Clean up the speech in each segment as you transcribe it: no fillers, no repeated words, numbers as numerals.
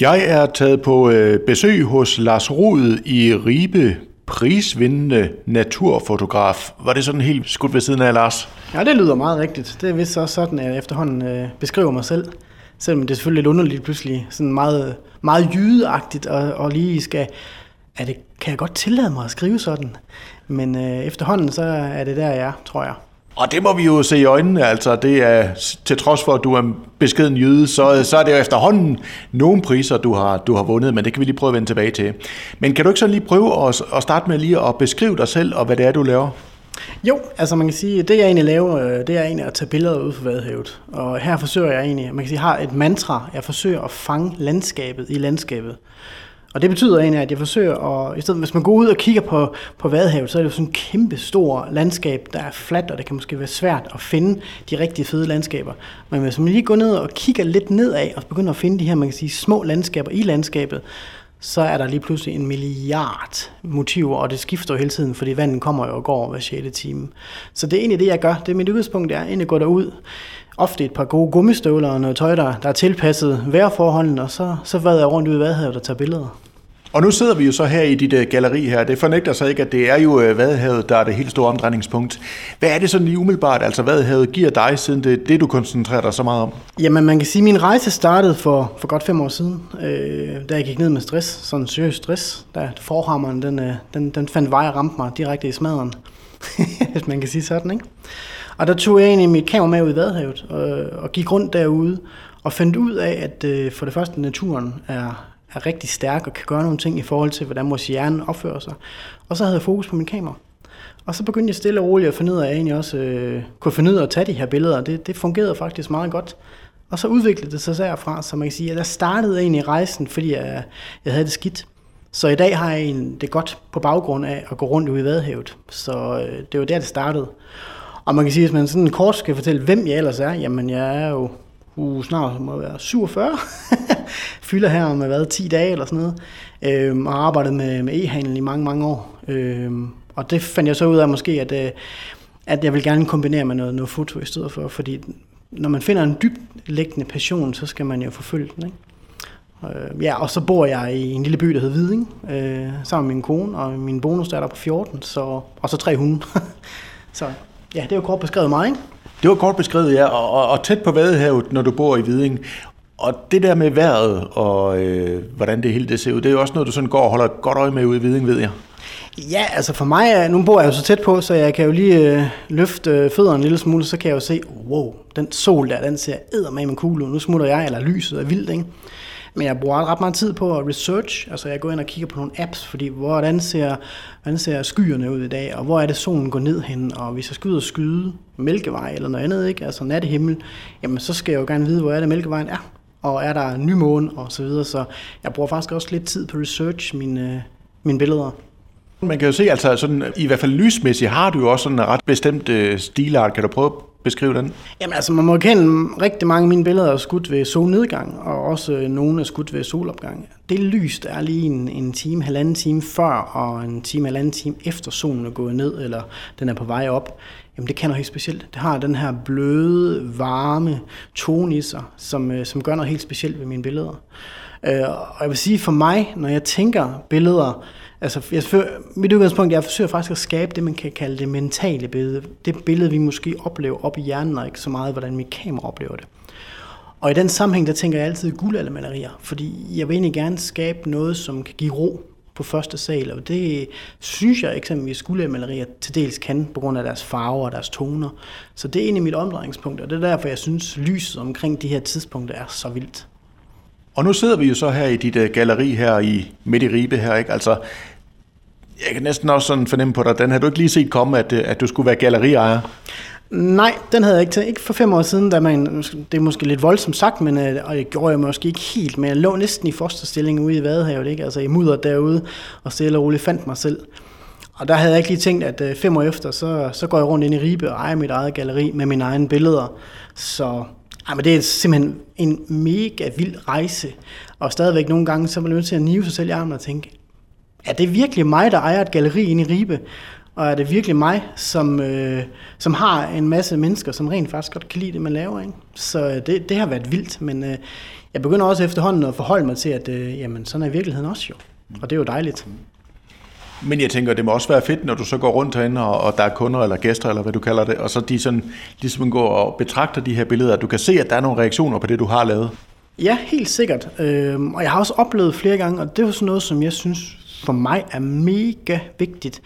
Jeg er taget på besøg hos Lars Rode i Ribe, prisvindende naturfotograf. Var det sådan helt skudt ved siden af, Lars? Ja, det lyder meget rigtigt. Det er vist også sådan, at jeg efterhånden beskriver mig selv. Selvom det er selvfølgelig lidt underligt pludselig, sådan meget, meget jydeagtigt og lige skal... Kan jeg godt tillade mig at skrive sådan? Men efterhånden så er det der, jeg er, tror jeg. Og det må vi jo se i øjnene, altså det er, til trods for, at du er en beskeden jyde, så er det jo efterhånden nogle priser, du har vundet, men det kan vi lige prøve at vende tilbage til. Men kan du ikke så lige prøve at starte med lige at beskrive dig selv, og hvad det er, du laver? Jo, altså man kan sige, det jeg egentlig laver, det er egentlig at tage billeder ud for Vadehavet. Og her forsøger jeg egentlig, man kan sige, har et mantra, jeg forsøger at fange landskabet i landskabet. Og det betyder egentlig, at jeg forsøger at, i stedet hvis man går ud og kigger på Vadehavet, så er det jo sådan et kæmpe stort landskab, der er fladt, og det kan måske være svært at finde de rigtige fede landskaber. Men hvis man lige går ned og kigger lidt nedad, og begynder at finde de her, man kan sige, små landskaber i landskabet, så er der lige pludselig 1 milliard motiver, og det skifter jo hele tiden, fordi vandet kommer jo og går hver 6. time. Så det er egentlig det, jeg gør. Det er mit udgangspunkt, det er egentlig at gå derud. Ofte et par gode gummistøvler og noget tøj, der er tilpasset vejrforholdene, og så vader jeg rundt ude i Vadehavet og tager billeder. Og nu sidder vi jo så her i dit galleri her. Det fornægter sig ikke, at det er jo Vadehavet, der er det helt store omdrejningspunkt. Hvad er det sådan lige umiddelbart, altså Vadehavet giver dig, siden det du koncentrerer dig så meget om? Jamen man kan sige, at min rejse startede for godt 5 år siden, da jeg gik ned med stress, sådan en seriøs stress, da forhammeren den fandt vej og ramte mig direkte i smaderen, hvis man kan sige sådan, ikke? Og der tog jeg egentlig mit kamera med ud i Vadehavet og gik rundt derude og fandt ud af, at for det første naturen er rigtig stærk og kan gøre nogle ting i forhold til, hvordan vores hjerne opfører sig. Og så havde jeg fokus på min kamera. Og så begyndte jeg stille og roligt at finde ud af, at jeg egentlig også kunne finde ud af at tage de her billeder. Det fungerede faktisk meget godt. Og så udviklede det sig derfra, så man kan sige, at jeg startede egentlig rejsen, fordi jeg havde det skidt. Så i dag har jeg egentlig det godt på baggrund af at gå rundt ude i Vadehavet. Så det var der, det startede. Og man kan sige, at hvis man sådan kort skal fortælle, hvem jeg ellers er, jamen jeg er jo snart må jeg være 47, fylder her om hvad, 10 dage eller sådan noget, og har arbejdet med e-handel i mange, mange år. Og det fandt jeg så ud af måske, at jeg vil gerne kombinere med noget foto i stedet for, fordi når man finder en dybtliggende passion, så skal man jo forfølge den, ikke? Ja, og så bor jeg i en lille by, der hedder Hviding, sammen med min kone og min bonusdatter på 14, og så 3 hunde. Så ja, det er jo kort beskrevet mig, ikke? Det var kort beskrevet, ja, og tæt på Vadehavet, når du bor i Hviding. Og det der med vejret og hvordan det hele det ser ud, det er jo også noget, du sådan går og holder godt øje med ude i Hviding, ved jeg. Ja, altså for mig, nu bor jeg jo så tæt på, så jeg kan jo lige løfte fødderne en lille smule, så kan jeg jo se, wow, den sol der, den ser eddermame cool ud, nu smutter jeg, eller lyset er vildt, ikke? Men jeg bruger ret meget tid på at research, altså jeg går ind og kigger på nogle apps, fordi hvordan ser skyerne ud i dag, og hvor er det solen går ned hen, og hvis jeg skal ud og skyde Mælkevej eller noget andet, ikke? Altså nattehimmel, jamen så skal jeg jo gerne vide, hvor er det Mælkevejen er, og er der nymåne og så videre, så jeg bruger faktisk også lidt tid på research mine billeder. Man kan jo se, altså sådan, i hvert fald lysmæssigt har du jo også sådan en ret bestemt stilart, kan du prøve beskrive den? Jamen altså, man må kende rigtig mange af mine billeder er skudt ved solnedgang, og også nogle er skudt ved solopgang. Det lys, der er lige en time, halvanden time før, og en time, halvanden time efter solen er gået ned, eller den er på vej op, jamen det kan noget helt specielt. Det har den her bløde, varme tone i sig, som gør noget helt specielt ved mine billeder. Og jeg vil sige, for mig, når jeg tænker billeder, altså mit udgangspunkt er, at jeg forsøger faktisk at skabe det, man kan kalde det mentale billede. Det billede, vi måske oplever op i hjernen, og ikke så meget, hvordan mit kamera oplever det. Og i den sammenhæng, der tænker jeg altid guldaldermalerier, fordi jeg vil egentlig gerne skabe noget, som kan give ro på første sal, og det synes jeg eksempelvis guldaldermalerier til dels kan, på grund af deres farver og deres toner. Så det er egentlig mit omdrejningspunkt, og det er derfor, jeg synes, lyset omkring de her tidspunkter er så vildt. Og nu sidder vi jo så her i dit galleri her midt i Ribe her, ikke? Altså, jeg kan næsten også sådan fornemme på dig, den havde du ikke lige set komme, at du skulle være galleriejer? Nej, den havde jeg ikke taget. Ikke for 5 år siden, det er måske lidt voldsomt sagt, men og det gjorde jeg måske ikke helt, men jeg lå næsten i fosterstilling ude i Vadehavet, ikke? Altså i mudder derude, og stille og roligt fandt mig selv. Og der havde jeg ikke lige tænkt, at 5 år efter, så går jeg rundt ind i Ribe og ejer mit eget galleri med mine egne billeder, så... Ej, men det er simpelthen en mega vild rejse, og stadigvæk nogle gange, så er man nødt til at nive sig selv i armen og tænke, er det virkelig mig, der ejer et galleri inde i Ribe? Og er det virkelig mig, som har en masse mennesker, som rent faktisk godt kan lide det, man laver, ikke? Så det har været vildt, men jeg begynder også efterhånden at forholde mig til, at jamen, sådan er virkeligheden også jo. Og det er jo dejligt. Men jeg tænker, det må også være fedt, når du så går rundt herinde, og der er kunder eller gæster, eller hvad du kalder det, og så de sådan, ligesom går og betragter de her billeder, og du kan se, at der er nogle reaktioner på det, du har lavet. Ja, helt sikkert. Og jeg har også oplevet flere gange, og det er jo sådan noget, som jeg synes for mig er mega vigtigt.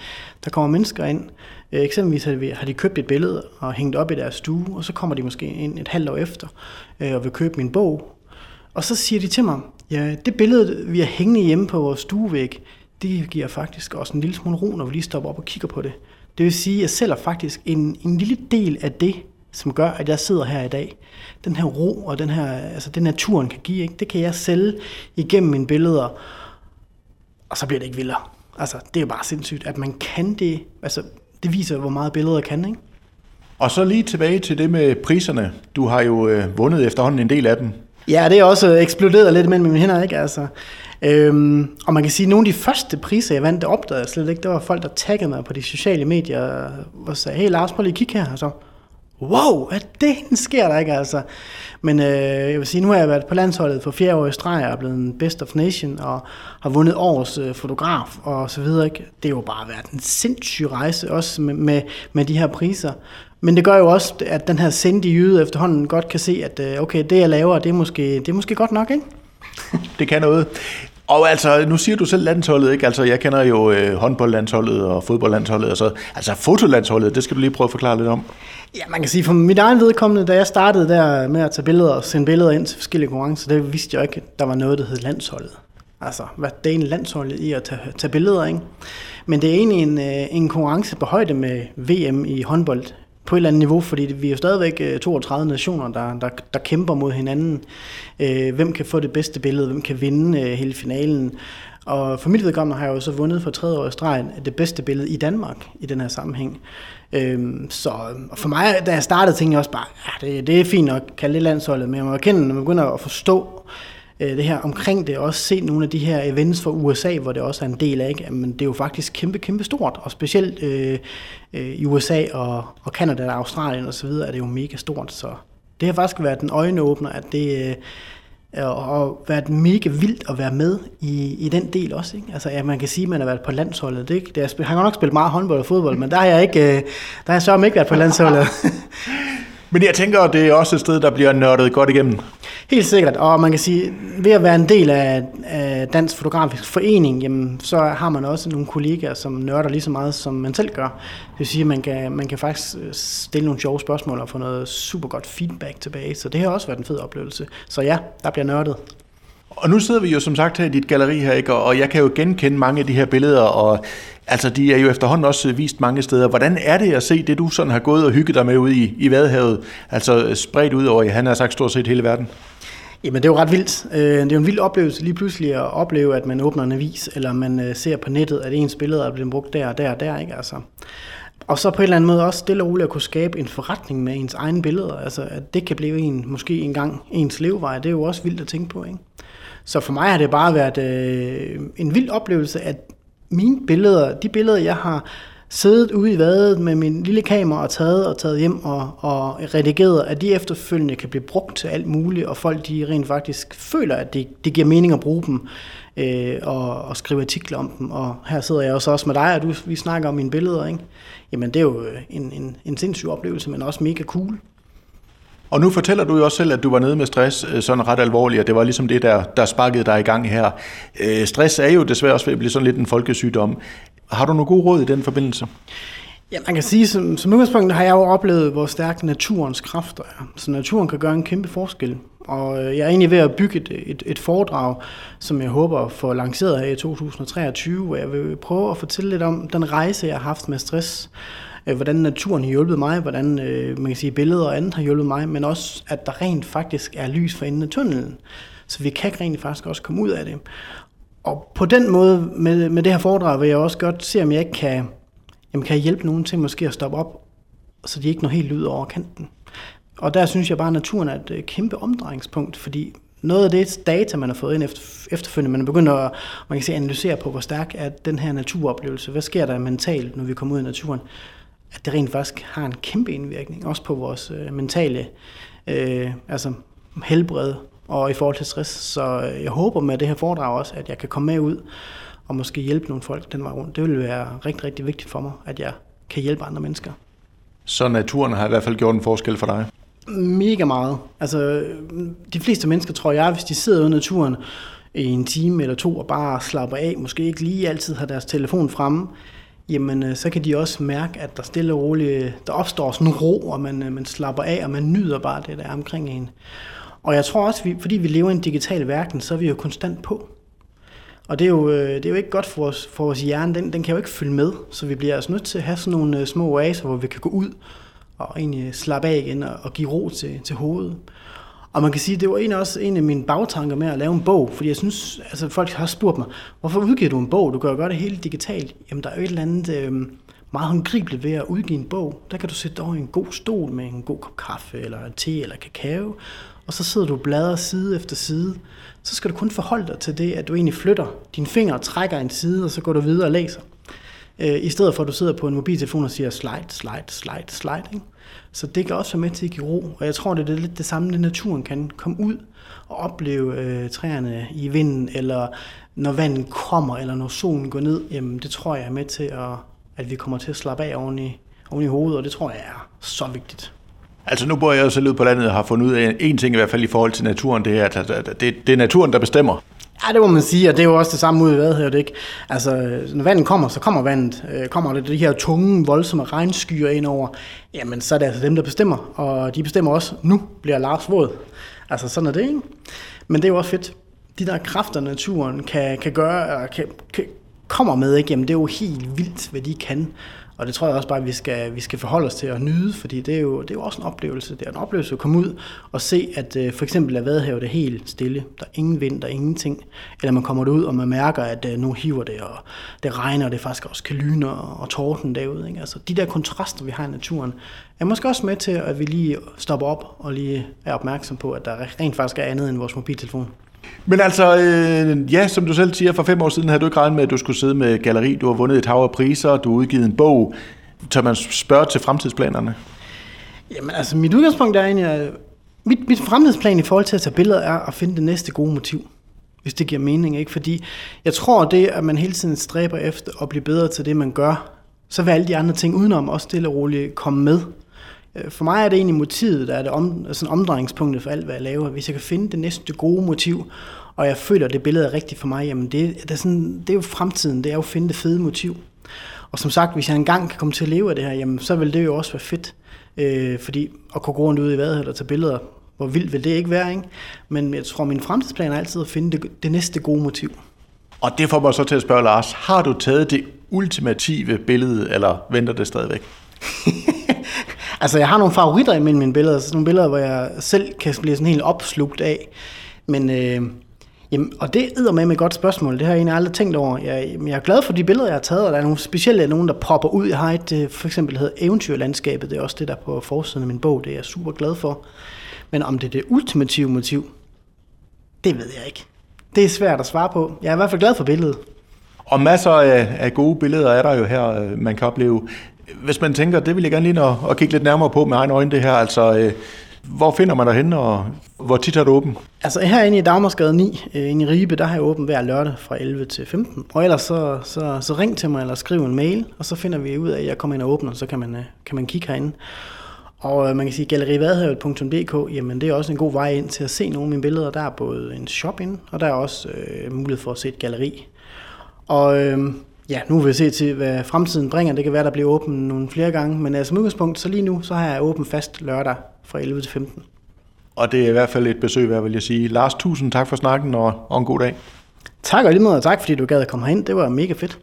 Der kommer mennesker ind. Eksempelvis har de købt et billede og hængt op i deres stue, og så kommer de måske ind et halvt år efter og vil købe min bog. Og så siger de til mig, ja, det billede, vi har hængende hjemme på vores stuevæg, det giver faktisk også en lille smule ro, når vi lige stopper op og kigger på det. Det vil sige, at jeg sælger faktisk en lille del af det, som gør, at jeg sidder her i dag. Den her ro og den her, altså det naturen kan give, ikke? Det kan jeg sælge igennem mine billeder, og så bliver det ikke vildere. Altså, det er jo bare sindssygt, at man kan det. Altså, det viser, hvor meget billeder kan, ikke? Og så lige tilbage til det med priserne. Du har jo vundet efterhånden en del af dem. Ja, det er også eksploderet lidt mellem mine hænder, ikke? Altså, og man kan sige, at nogle af de første priser, jeg vandt, det opdagede jeg slet ikke. Det var folk, der taggede mig på de sociale medier og sagde, hey Lars, prøv lige at kigge her. Og så, wow, hvad det sker der ikke, altså. Men jeg vil sige, nu har jeg været på landsholdet for 4 år i streg, og er blevet en best of nation, og har vundet årets fotograf, og så videre, ikke? Det er jo bare været en sindssyg rejse, også med de her priser. Men det gør jo også, at den her sindige jyde efterhånden godt kan se, at okay, det jeg laver, det er måske godt nok, ikke? Det kan noget. Og altså, nu siger du selv landsholdet, ikke? Altså, jeg kender jo håndboldlandsholdet og fodboldlandsholdet, og så, altså fotolandsholdet, det skal du lige prøve at forklare lidt om. Ja, man kan sige, for mit egen vedkommende, da jeg startede der med at tage billeder og sende billeder ind til forskellige konkurrencer, det vidste jeg ikke, at der var noget, der hed landsholdet. Altså, hvad det er en landsholdet i at tage billeder, ikke? Men det er egentlig en konkurrence på højde med VM i håndbold på et eller andet niveau, fordi vi er jo stadigvæk 32 nationer, der kæmper mod hinanden. Hvem kan få det bedste billede? Hvem kan vinde hele finalen? Og for mit vedkommende har jeg jo så vundet for 3. år i streg det bedste billede i Danmark i den her sammenhæng. Så for mig, da jeg startede, tænkte jeg også bare, ja, det er fint nok at kalde det landsholdet, men jeg må erkende, når man begynder at forstå det her omkring det, og også se nogle af de her events fra USA, hvor det også er en del af, ikke? Men det er jo faktisk kæmpe, kæmpe stort, og specielt i USA og Canada og Australien osv., er det jo mega stort, så det har faktisk været en øjenåbner, at det... og været mega vildt at være med i den del også, ikke? Altså, ja, man kan sige, at man har været på landsholdet, ikke? Jeg har nok spillet meget håndbold og fodbold, men der har jeg sørme ikke været på landsholdet. Men jeg tænker, at det er også et sted, der bliver nørdet godt igennem. Helt sikkert, og man kan sige, ved at være en del af Dansk Fotografisk Forening, jamen, så har man også nogle kollegaer, som nørder lige så meget, som man selv gør. Det vil sige, at man kan faktisk stille nogle sjove spørgsmål og få noget super godt feedback tilbage, så det har også været en fed oplevelse. Så ja, der bliver nørdet. Og nu sidder vi jo som sagt her i dit galleri her, ikke? Og jeg kan jo genkende mange af de her billeder, og altså, de er jo efterhånden også vist mange steder. Hvordan er det at se det, du sådan har gået og hygget dig med ude i Vadehavet, altså spredt ud over, han har sagt, stort set hele verden? Jamen, det er jo ret vildt. Det er jo en vild oplevelse lige pludselig at opleve, at man åbner en avis, eller man ser på nettet, at ens billeder er blevet brugt der og der og der, ikke? Altså. Og så på en eller anden måde også stille og roligt at kunne skabe en forretning med ens egne billeder. Altså, at det kan blive måske engang ens levevej, det er jo også vildt at tænke på, ikke? Så for mig har det bare været en vild oplevelse, at mine billeder, de billeder, jeg har siddet ude i vadet med min lille kamera og taget hjem og redigeret, at de efterfølgende kan blive brugt til alt muligt, og folk de rent faktisk føler, at det giver mening at bruge dem og skrive artikler om dem. Og her sidder jeg også med dig, og vi snakker om mine billeder, ikke? Jamen det er jo en sindssyg oplevelse, men også mega cool. Og nu fortæller du jo også selv, at du var nede med stress, sådan ret alvorligt, og det var ligesom det, der sparkede dig i gang her. Stress er jo desværre også ved at blive sådan lidt en folkesygdom. Har du nogle gode råd i den forbindelse? Ja, man kan sige, som udgangspunkt har jeg jo oplevet, hvor stærk naturens kræfter er. Så naturen kan gøre en kæmpe forskel. Og jeg er egentlig ved at bygge et foredrag, som jeg håber får lanceret her i 2023, hvor jeg vil prøve at fortælle lidt om den rejse, jeg har haft med stress. Hvordan naturen har hjulpet mig, hvordan man kan sige, billeder og andet har hjulpet mig, men også, at der rent faktisk er lys for enden af tunnelen. Så vi kan rent faktisk også komme ud af det. Og på den måde, med det her foredrag, vil jeg også godt se, om jeg ikke kan jeg hjælpe nogen til måske at stoppe op, så de ikke når helt ud over kanten. Og der synes jeg bare, at naturen er et kæmpe omdrejningspunkt, fordi noget af det data, man har fået ind efterfølgende, man er begyndt at man kan se, analysere på, hvor stærk er den her naturoplevelse, hvad sker der mentalt, når vi kommer ud i naturen, at det rent faktisk har en kæmpe indvirkning, også på vores mentale altså helbred og i forhold til stress. Så jeg håber med det her foredrag også, at jeg kan komme med ud og måske hjælpe nogle folk den vej rundt. Det vil være rigtig, rigtig vigtigt for mig, at jeg kan hjælpe andre mennesker. Så naturen har i hvert fald gjort en forskel for dig? Mega meget. Altså, de fleste mennesker, tror jeg, hvis de sidder ude i naturen i en time eller to og bare slapper af, måske ikke lige altid har deres telefon fremme, jamen så kan de også mærke, at der stille og roligt, der opstår sådan en ro, og man slapper af, og man nyder bare det, der er omkring en. Og jeg tror også, fordi vi lever i en digital verden, så er vi jo konstant på. Og det er jo ikke godt for vores hjerne, den kan jo ikke følge med, så vi bliver altså nødt til at have sådan nogle små oaser, hvor vi kan gå ud og egentlig slappe af igen og give ro til hovedet. Og man kan sige, at det var egentlig også en af mine bagtanker med at lave en bog, fordi jeg synes, altså folk har spurgt mig, hvorfor udgiver du en bog? Du gør jo godt det hele digitalt. Jamen der er jo et eller andet meget håndgribeligt ved at udgive en bog. Der kan du sætte over i en god stol med en god kop kaffe, eller te, eller kakao, og så sidder du og bladrer side efter side. Så skal du kun forholde dig til det, at du egentlig flytter dine fingre og trækker en side, og så går du videre og læser. I stedet for, at du sidder på en mobiltelefon og siger slide. Ikke? Så det kan også være med til at give ro. Og jeg tror, det er lidt det samme, at naturen kan komme ud og opleve træerne i vinden, eller når vandet kommer, eller når solen går ned. Jamen, det tror jeg er med til, at vi kommer til at slappe af oven i hovedet, og det tror jeg er så vigtigt. Altså nu bor jeg også lidt på landet og har fundet ud af en ting i hvert fald i forhold til naturen, det er, at det er naturen, der bestemmer. Ja, det må man sige, og det er jo også det samme ude i Vadehavet, ikke? Altså, når vandet kommer, så kommer vandet. Kommer det de her tunge, voldsomme regnskyer ind over, jamen så er det altså dem, der bestemmer. Og de bestemmer også, nu bliver Lars våd. Altså, sådan er det, ikke? Men det er jo også fedt. De der kræfter, naturen kan gøre, kommer med, ikke? Jamen, det er jo helt vildt, hvad de kan. Og det tror jeg også bare, at vi skal forholde os til at nyde, fordi det er jo også en oplevelse. Det er en oplevelse at komme ud og se, at for eksempel er Vadehavet helt stille. Der er ingen vind, der er ingenting. Eller man kommer derud, og man mærker, at nu hiver det, og det regner, og det faktisk også kan lyne og torden derude. Ikke? Altså, de der kontraster, vi har i naturen, er måske også med til, at vi lige stopper op og lige er opmærksom på, at der rent faktisk er andet end vores mobiltelefon. Men altså, ja, som du selv siger, for 5 år siden havde du ikke regnet med, at du skulle sidde med galleri. Du har vundet et hav af priser, du har udgivet en bog. Tør man spørge til fremtidsplanerne? Jamen altså, mit udgangspunkt er egentlig, mit fremtidsplan i forhold til at tage billeder er at finde det næste gode motiv. Hvis det giver mening, ikke? Fordi jeg tror det, at man hele tiden stræber efter at blive bedre til det, man gør, så vil alle de andre ting udenom også stille og roligt komme med. For mig er det egentlig motivet, der er det sådan omdrejningspunktet for alt, hvad jeg laver. Hvis jeg kan finde det næste gode motiv, og jeg føler, at det billede er rigtigt for mig, jamen det er jo fremtiden, det er jo at finde det fede motiv. Og som sagt, hvis jeg engang kan komme til at leve af det her, jamen så vil det jo også være fedt. Fordi at kunne gå rundt ud i Vadehavet og tage billeder, hvor vildt vil det ikke være, ikke? Men jeg tror, min fremtidsplan er altid at finde det næste gode motiv. Og det får mig så til at spørge, Lars, har du taget det ultimative billede, eller venter det stadigvæk? Altså, jeg har nogle favoritter imellem mine billeder, så nogle billeder, hvor jeg selv kan blive sådan helt opslugt af. Men, jamen, og det æder med et godt spørgsmål, det har jeg egentlig aldrig tænkt over. Jeg er glad for de billeder, jeg har taget, og der er nogle specielle, nogen der popper ud. Jeg har et, for eksempel, der hedder Eventyrlandskabet, det er også det, der er på forsiden af min bog, det er jeg super glad for. Men om det er det ultimative motiv, det ved jeg ikke. Det er svært at svare på. Jeg er i hvert fald glad for billedet. Og masser af gode billeder er der jo her, man kan opleve. Hvis man tænker, det vil jeg gerne lige at kigge lidt nærmere på med egne øjne det her, altså hvor finder man dig henne, og hvor tit har du åben? Altså herinde i Dagmarsgade 9, inde i Ribe, der har jeg åben hver lørdag fra 11 til 15, og ellers så ring til mig eller skriv en mail, og så finder vi ud af, at jeg kommer ind og åbner, så kan man kigge herinde. Og man kan sige, gallerivadhavet.dk, jamen det er også en god vej ind til at se nogle af mine billeder. Der er både en shop inde, og der er også mulighed for at se et galleri. Og ja, nu vil vi se til, hvad fremtiden bringer. Det kan være, der bliver åbent nogle flere gange. Men som udgangspunkt, så lige nu, så har jeg åbent fast lørdag fra 11 til 15. Og det er i hvert fald et besøg, vil jeg sige. Lars, tusind tak for snakken, og en god dag. Tak og lige med, og tak fordi du gad at komme herind. Det var mega fedt.